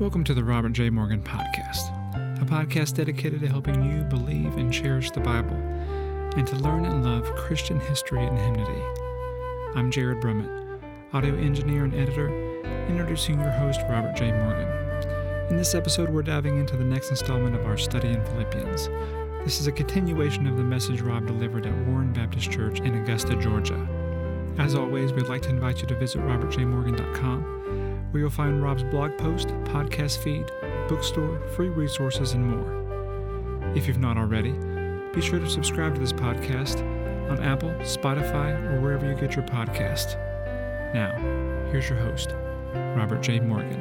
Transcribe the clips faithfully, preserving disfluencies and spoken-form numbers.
Welcome to the Robert J. Morgan Podcast, a podcast dedicated to helping you believe and cherish the Bible and to learn and love Christian history and hymnody. I'm Jared Brummett, audio engineer and editor, introducing your host, Robert J. Morgan. In this episode, we're diving into the next installment of our study in Philippians. This is a continuation of the message Rob delivered at Warren Baptist Church in Augusta, Georgia. As always, we'd like to invite you to visit robert j morgan dot com, where you'll find Rob's blog post, podcast feed, bookstore, free resources, and more. If you've not already, be sure to subscribe to this podcast on Apple, Spotify, or wherever you get your podcast. Now, here's your host, Robert J. Morgan.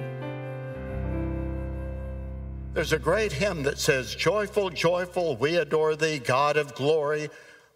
There's a great hymn that says, "Joyful, joyful, we adore thee, God of glory,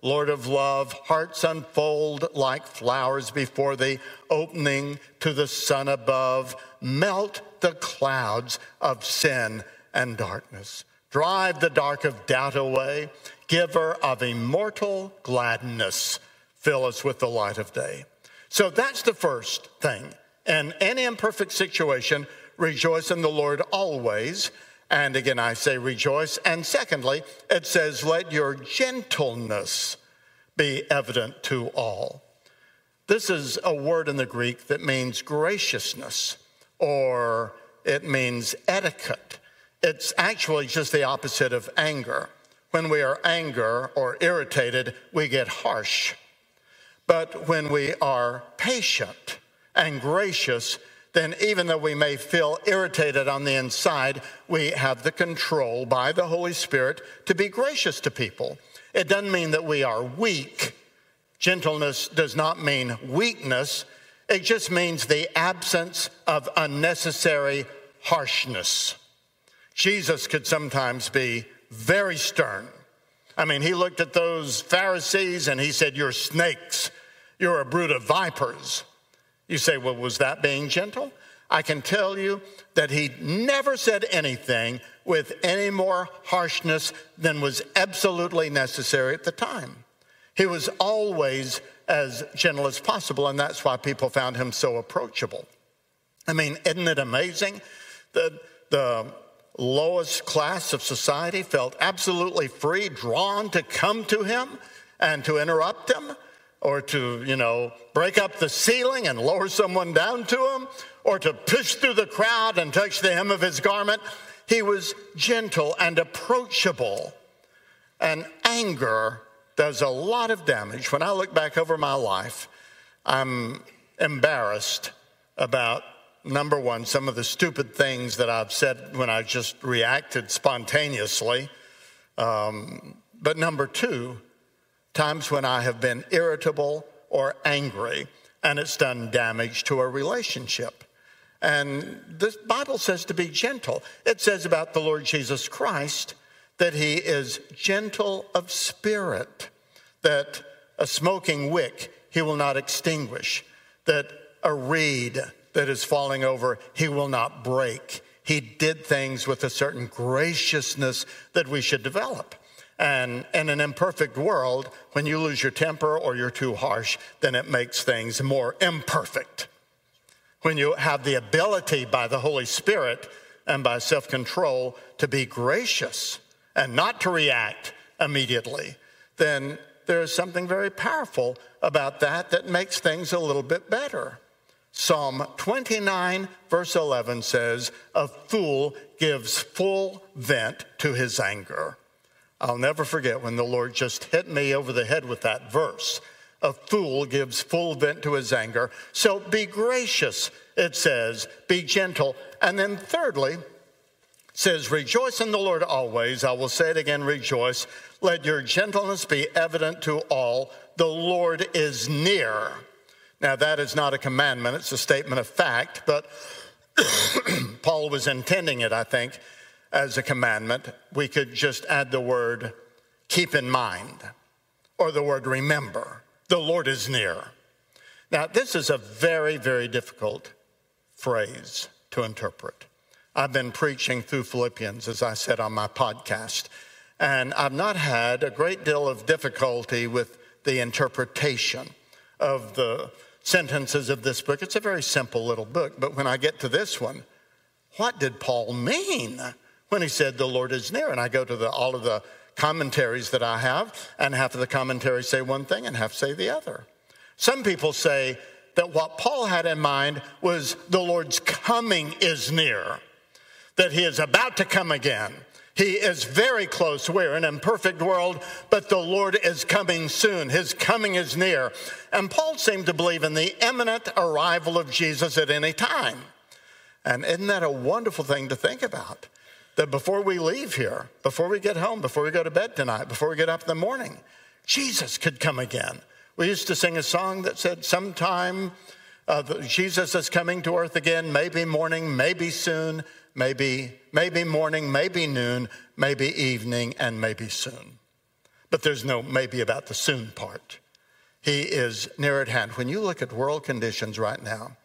Lord of love, hearts unfold like flowers before thee, opening to the sun above. Melt the clouds of sin and darkness. Drive the dark of doubt away. Giver of immortal gladness, fill us with the light of day." So that's the first thing. In any imperfect situation, rejoice in the Lord always. And again, I say rejoice. And secondly, it says, let your gentleness be evident to all. This is a word in the Greek that means graciousness, or it means etiquette. It's actually just the opposite of anger. When we are angry or irritated, we get harsh. But when we are patient and gracious, then even though we may feel irritated on the inside, we have the control by the Holy Spirit to be gracious to people. It doesn't mean that we are weak. Gentleness does not mean weakness. It just means the absence of unnecessary harshness. Jesus could sometimes be very stern. I mean, he looked at those Pharisees and he said, "You're snakes. You're a brood of vipers." You say, well, was that being gentle? I can tell you that he never said anything with any more harshness than was absolutely necessary at the time. He was always as gentle as possible, and that's why people found him so approachable. I mean, isn't it amazing that the lowest class of society felt absolutely free, drawn to come to him and to interrupt him? Or to, you know, break up the ceiling and lower someone down to him, or to push through the crowd and touch the hem of his garment. He was gentle and approachable. And anger does a lot of damage. When I look back over my life, I'm embarrassed about, number one, some of the stupid things that I've said when I just reacted spontaneously. Um, but number two, times when I have been irritable or angry, and it's done damage to a relationship. And the Bible says to be gentle. It says about the Lord Jesus Christ that he is gentle of spirit, that a smoking wick he will not extinguish, that a reed that is falling over he will not break. He did things with a certain graciousness that we should develop. And in an imperfect world, when you lose your temper or you're too harsh, then it makes things more imperfect. When you have the ability by the Holy Spirit and by self-control to be gracious and not to react immediately, then there is something very powerful about that that makes things a little bit better. Psalm twenty-nine, verse eleven says, "A fool gives full vent to his anger." I'll never forget when the Lord just hit me over the head with that verse. A fool gives full vent to his anger. So be gracious, it says. Be gentle. And then thirdly, it says, rejoice in the Lord always. I will say it again, rejoice. Let your gentleness be evident to all. The Lord is near. Now, that is not a commandment. It's a statement of fact. But Paul was intending it, I think, as a commandment. We could just add the word keep in mind or the word remember. The Lord is near. Now, this is a very, very difficult phrase to interpret. I've been preaching through Philippians, as I said on my podcast, and I've not had a great deal of difficulty with the interpretation of the sentences of this book. It's a very simple little book, but when I get to this one, what did Paul mean when he said the Lord is near? And I go to the, all of the commentaries that I have, and half of the commentaries say one thing and half say the other. Some people say that what Paul had in mind was the Lord's coming is near, that he is about to come again. He is very close. We're in an imperfect world, but the Lord is coming soon. His coming is near. And Paul seemed to believe in the imminent arrival of Jesus at any time. And isn't that a wonderful thing to think about? That before we leave here, before we get home, before we go to bed tonight, before we get up in the morning, Jesus could come again. We used to sing a song that said, sometime uh, Jesus is coming to earth again, maybe morning, maybe soon, maybe maybe morning, maybe noon, maybe evening, and maybe soon. But there's no maybe about the soon part. He is near at hand. When you look at world conditions right now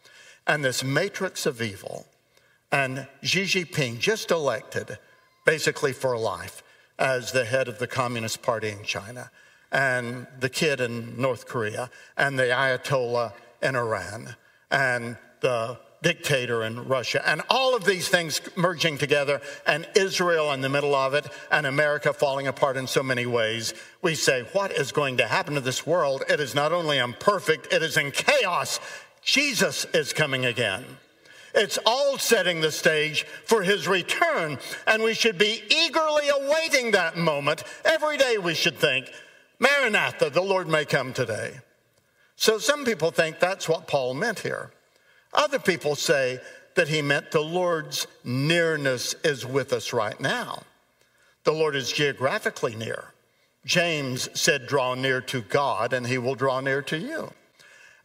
and this matrix of evil, and Xi Jinping just elected basically for life as the head of the Communist Party in China, and the kid in North Korea, and the Ayatollah in Iran, and the dictator in Russia, and all of these things merging together, and Israel in the middle of it, and America falling apart in so many ways. We say, what is going to happen to this world? It is not only imperfect, it is in chaos. Jesus is coming again. It's all setting the stage for his return, and we should be eagerly awaiting that moment. Every day we should think, Maranatha, the Lord may come today. So some people think that's what Paul meant here. Other people say that he meant the Lord's nearness is with us right now. The Lord is geographically near. James said, draw near to God and he will draw near to you.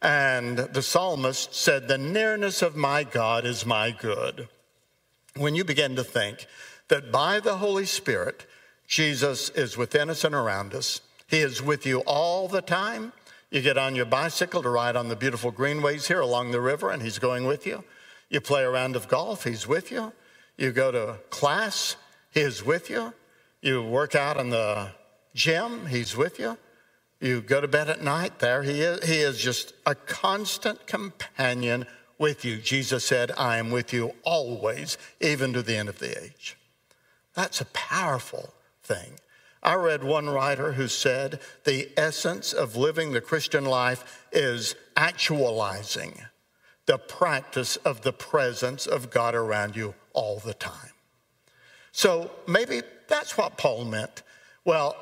And the psalmist said, the nearness of my God is my good. When you begin to think that by the Holy Spirit, Jesus is within us and around us, he is with you all the time. You get on your bicycle to ride on the beautiful greenways here along the river, and he's going with you. You play a round of golf, he's with you. You go to class, he is with you. You work out in the gym, he's with you. You go to bed at night, there he is. He is just a constant companion with you. Jesus said, I am with you always, even to the end of the age. That's a powerful thing. I read one writer who said the essence of living the Christian life is actualizing the practice of the presence of God around you all the time. So maybe that's what Paul meant. Well,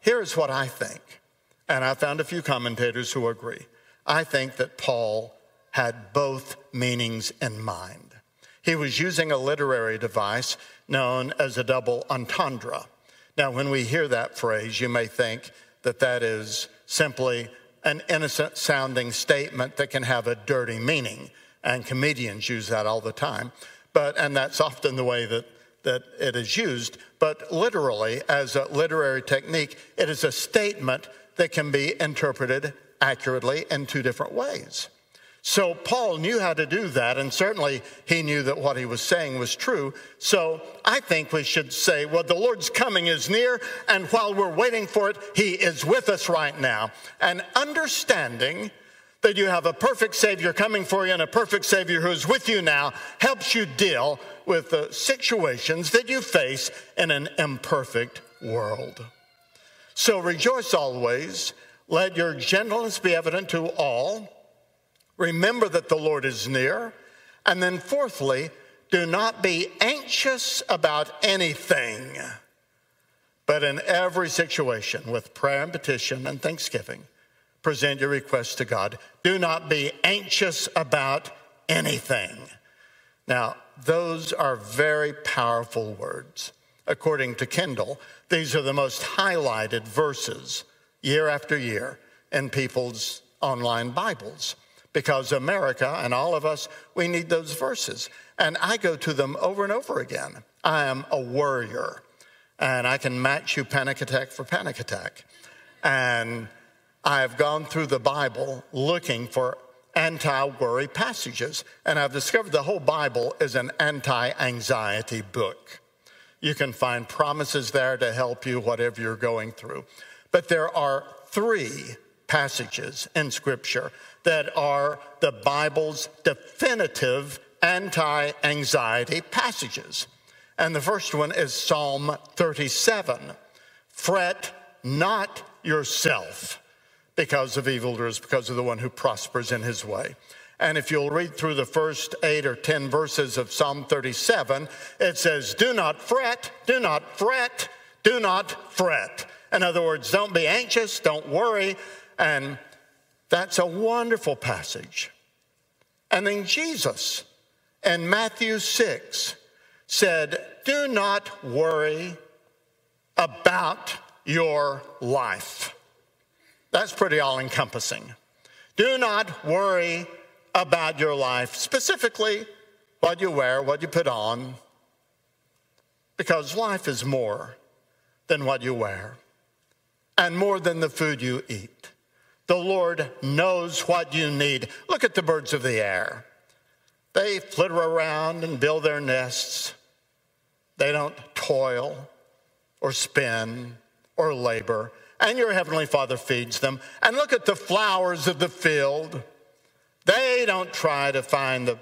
here's what I think, and I found a few commentators who agree. I think that Paul had both meanings in mind. He was using a literary device known as a double entendre. Now, when we hear that phrase, you may think that that is simply an innocent-sounding statement that can have a dirty meaning, and comedians use that all the time. But, and that's often the way that, that it is used, but literally, as a literary technique, it is a statement that can be interpreted accurately in two different ways. So Paul knew how to do that, and certainly he knew that what he was saying was true. So I think we should say, well, the Lord's coming is near, and while we're waiting for it, he is with us right now. And understanding that you have a perfect Savior coming for you and a perfect Savior who is with you now helps you deal with the situations that you face in an imperfect world. So rejoice always. Let your gentleness be evident to all. Remember that the Lord is near. And then fourthly, do not be anxious about anything, but in every situation with prayer and petition and thanksgiving, present your requests to God. Do not be anxious about anything. Now, those are very powerful words. According to Kindle, these are the most highlighted verses year after year in people's online Bibles. Because America and all of us, we need those verses. And I go to them over and over again. I am a worrier, and I can match you panic attack for panic attack. And I have gone through the Bible looking for anti-worry passages, and I've discovered the whole Bible is an anti-anxiety book. You can find promises there to help you, whatever you're going through. But there are three passages in Scripture that are the Bible's definitive anti-anxiety passages. And the first one is Psalm thirty-seven. Fret not yourself because of evildoers, because of the one who prospers in his way. And if you'll read through the first eight or ten verses of Psalm thirty-seven, it says, do not fret, do not fret, do not fret. In other words, don't be anxious, don't worry. And that's a wonderful passage. And then Jesus in Matthew six said, do not worry about your life. That's pretty all-encompassing. Do not worry about your life, specifically what you wear, what you put on, because life is more than what you wear and more than the food you eat. The Lord knows what you need. Look at the birds of the air. They flitter around and build their nests. They don't toil or spin or labor, and your heavenly Father feeds them. And look at the flowers of the field. They don't try to find the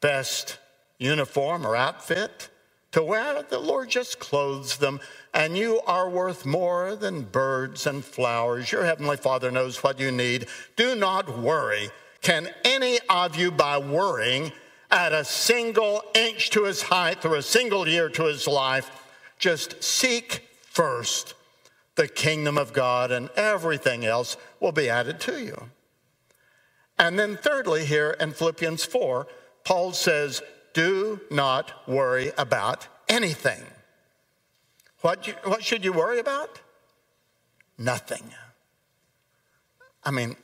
best uniform or outfit to wear. The Lord just clothes them, and you are worth more than birds and flowers. Your heavenly Father knows what you need. Do not worry. Can any of you, by worrying, add a single inch to his height or a single year to his life? Just seek first the kingdom of God, and everything else will be added to you. And then thirdly, here in Philippians four, Paul says, do not worry about anything. What, you, what should you worry about? Nothing. I mean,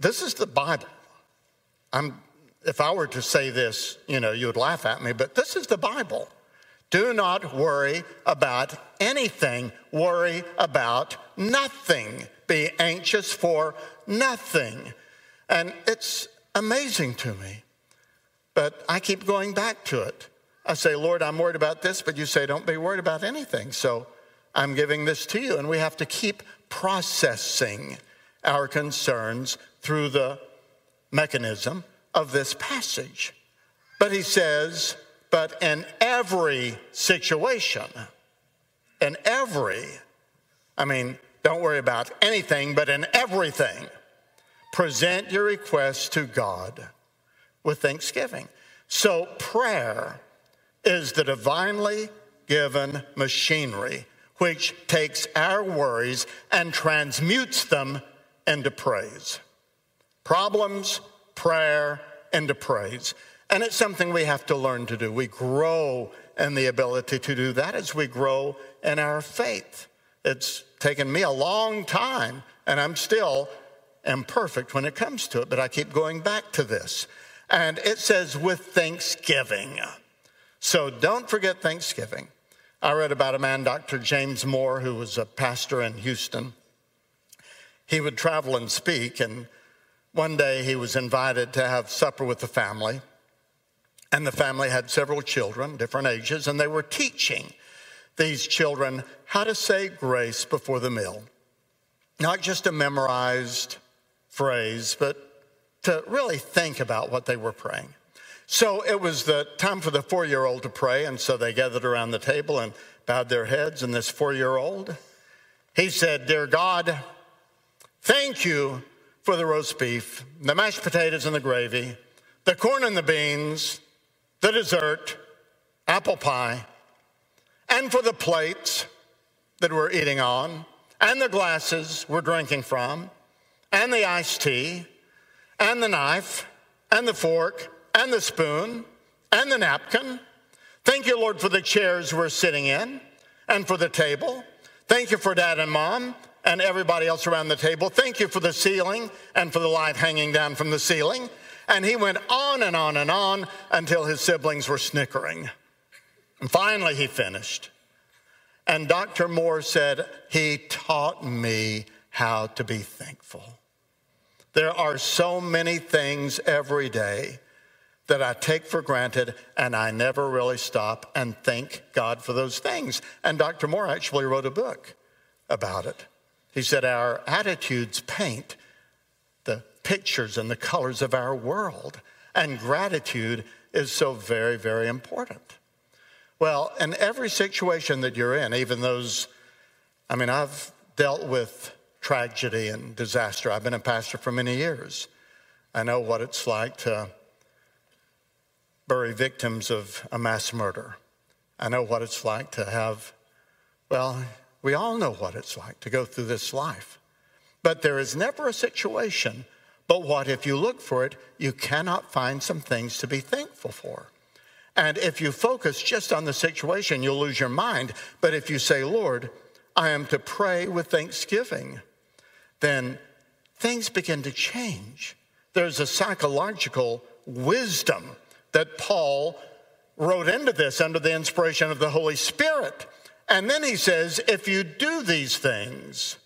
this is the Bible. I'm, if I were to say this, you know, you would laugh at me, but this is the Bible. Do not worry about anything. Worry about nothing. Be anxious for nothing. And it's amazing to me, but I keep going back to it. I say, Lord, I'm worried about this, but you say, don't be worried about anything. So I'm giving this to you, and we have to keep processing our concerns through the mechanism of this passage. But he says, but in every situation, in every, I mean, don't worry about anything, but in everything, present your requests to God with thanksgiving. So prayer is the divinely given machinery which takes our worries and transmutes them into praise. Problems, prayer, into praise. And it's something we have to learn to do. We grow in the ability to do that as we grow in our faith. It's taken me a long time, and I'm still imperfect when it comes to it, but I keep going back to this. And it says with thanksgiving. So don't forget thanksgiving. I read about a man, Doctor James Moore, who was a pastor in Houston. He would travel and speak, and one day he was invited to have supper with the family. And the family had several children, different ages, and they were teaching these children how to say grace before the meal. Not just a memorized phrase, but to really think about what they were praying. So it was the time for the four-year-old to pray, and so they gathered around the table and bowed their heads, and this four-year-old, he said, Dear God, thank you for the roast beef, the mashed potatoes and the gravy, the corn and the beans, the dessert, apple pie, and for the plates that we're eating on, and the glasses we're drinking from, and the iced tea, and the knife, and the fork, and the spoon, and the napkin. Thank you, Lord, for the chairs we're sitting in, and for the table. Thank you for Dad and Mom, and everybody else around the table. Thank you for the ceiling, and for the light hanging down from the ceiling. And he went on and on and on until his siblings were snickering. And finally he finished. And Doctor Moore said, he taught me how to be thankful. There are so many things every day that I take for granted, and I never really stop and thank God for those things. And Doctor Moore actually wrote a book about it. He said, our attitudes paint the pictures and the colors of our world, and gratitude is so very, very important. Well, in every situation that you're in, even those, I mean, I've dealt with tragedy and disaster. I've been a pastor for many years. I know what it's like to bury victims of a mass murder. I know what it's like to have, well, we all know what it's like to go through this life. But there is never a situation, but what if you look for it, you cannot find some things to be thankful for. And if you focus just on the situation, you'll lose your mind. But if you say, Lord, I am to pray with thanksgiving, then things begin to change. There's a psychological wisdom that Paul wrote into this under the inspiration of the Holy Spirit. And then he says, if you do these things,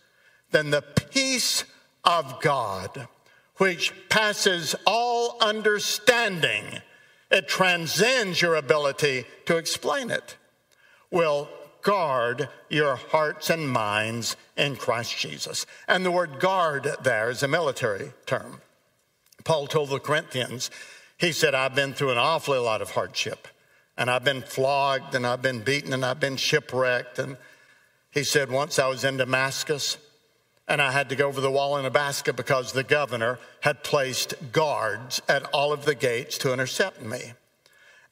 then the peace of God, which passes all understanding, it transcends your ability to explain it, will guard your hearts and minds in Christ Jesus. And the word guard there is a military term. Paul told the Corinthians, he said, I've been through an awfully lot of hardship, and I've been flogged, and I've been beaten, and I've been shipwrecked. And he said, once I was in Damascus, and I had to go over the wall in a basket because the governor had placed guards at all of the gates to intercept me.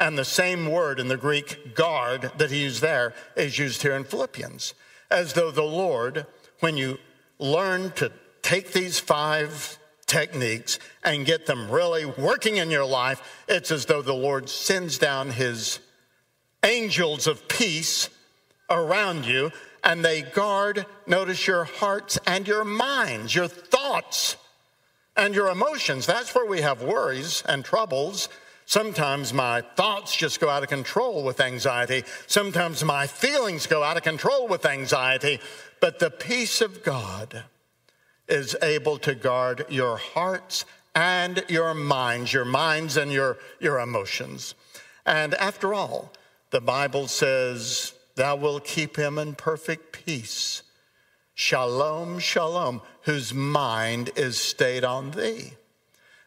And the same word in the Greek guard that he used there is used here in Philippians. As though the Lord, when you learn to take these five techniques and get them really working in your life, it's as though the Lord sends down his angels of peace around you, and they guard, notice, your hearts and your minds, your thoughts and your emotions. That's where we have worries and troubles. Sometimes my thoughts just go out of control with anxiety. Sometimes my feelings go out of control with anxiety. But the peace of God is able to guard your hearts and your minds, your minds and your, your emotions. And after all, the Bible says, thou wilt keep him in perfect peace. Shalom, shalom, whose mind is stayed on thee.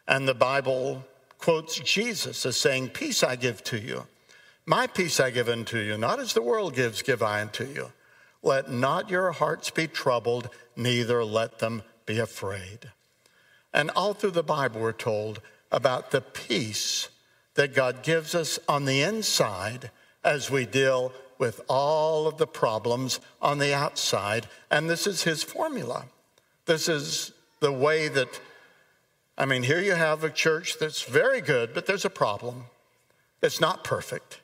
And the Bible quotes Jesus as saying, peace I give to you. My peace I give unto you, not as the world gives, give I unto you. Let not your hearts be troubled, neither let them be afraid. And all through the Bible we're told about the peace that God gives us on the inside as we deal with all of the problems on the outside. And this is his formula. This is the way that, I mean, here you have a church that's very good, but there's a problem. It's not perfect.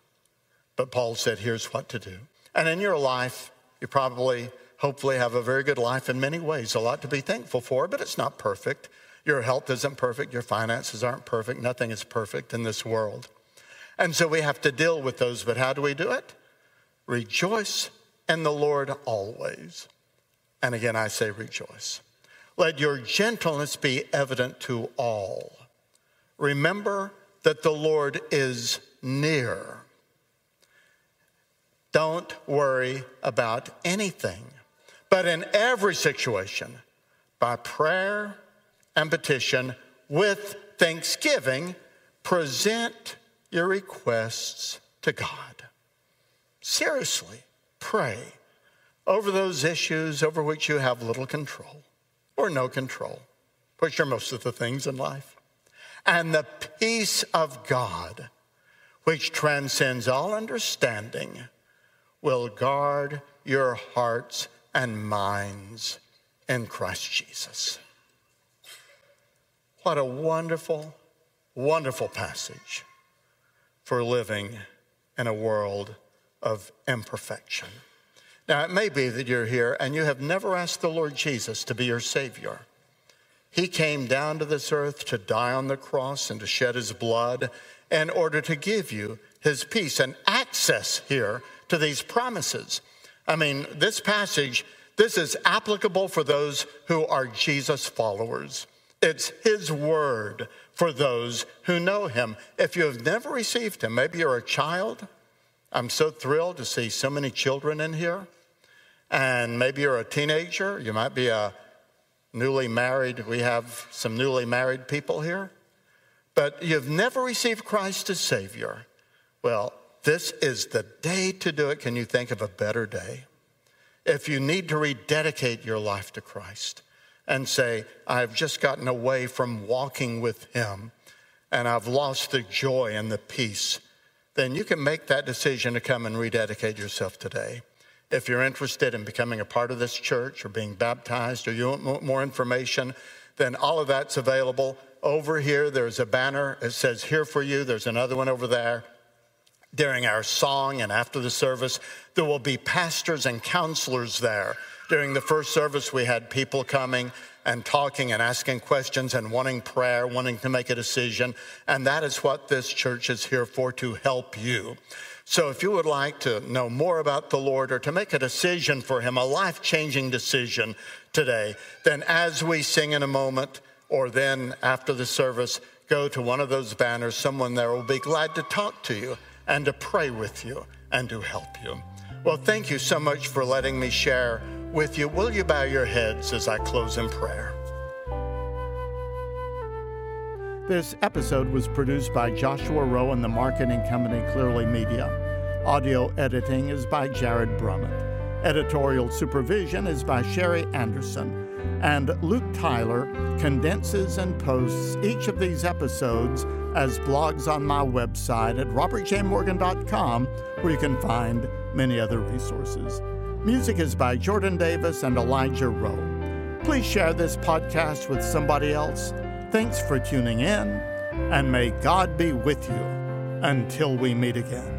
But Paul said, here's what to do. And in your life, you probably, hopefully have a very good life in many ways, a lot to be thankful for, but it's not perfect. Your health isn't perfect. Your finances aren't perfect. Nothing is perfect in this world. And so we have to deal with those, but how do we do it? Rejoice in the Lord always. And again, I say rejoice. Let your gentleness be evident to all. Remember that the Lord is near. Don't worry about anything, but in every situation, by prayer and petition, with thanksgiving, present your requests to God. Seriously, pray over those issues over which you have little control or no control, which are most of the things in life. And the peace of God, which transcends all understanding, will guard your hearts and minds in Christ Jesus. What a wonderful, wonderful passage for living in a world of imperfection. Now, it may be that you're here and you have never asked the Lord Jesus to be your Savior. He came down to this earth to die on the cross and to shed his blood in order to give you his peace and access here to these promises. I mean, this passage, this is applicable for those who are Jesus followers. It's his word for those who know him. If you have never received him, maybe you're a child. I'm so thrilled to see so many children in here. And maybe you're a teenager. You might be a newly married. We have some newly married people here. but you've never received Christ as Savior, well, this is the day to do it. Can you think of a better day? If you need to rededicate your life to Christ and say, I've just gotten away from walking with him and I've lost the joy and the peace, then you can make that decision to come and rededicate yourself today. If you're interested in becoming a part of this church or being baptized or you want more information, then all of that's available. Over here, there's a banner. It says, here for you. There's another one over there. During our song and after the service, there will be pastors and counselors there. During the first service, we had people coming and talking and asking questions and wanting prayer, wanting to make a decision. And that is what this church is here for, to help you. So if you would like to know more about the Lord or to make a decision for him, a life-changing decision today, then as we sing in a moment or then after the service, go to one of those banners. Someone there will be glad to talk to you and to pray with you and to help you. Well, thank you so much for letting me share with you. Will you bow your heads as I close in prayer? This episode was produced by Joshua Rowe and the marketing company Clearly Media. Audio editing is by Jared Brummett. Editorial supervision is by Sherry Anderson. And Luke Tyler condenses and posts each of these episodes as blogs on my website at robert j morgan dot com, where you can find many other resources. Music is by Jordan Davis and Elijah Rowe. Please share this podcast with somebody else. Thanks for tuning in, and may God be with you until we meet again.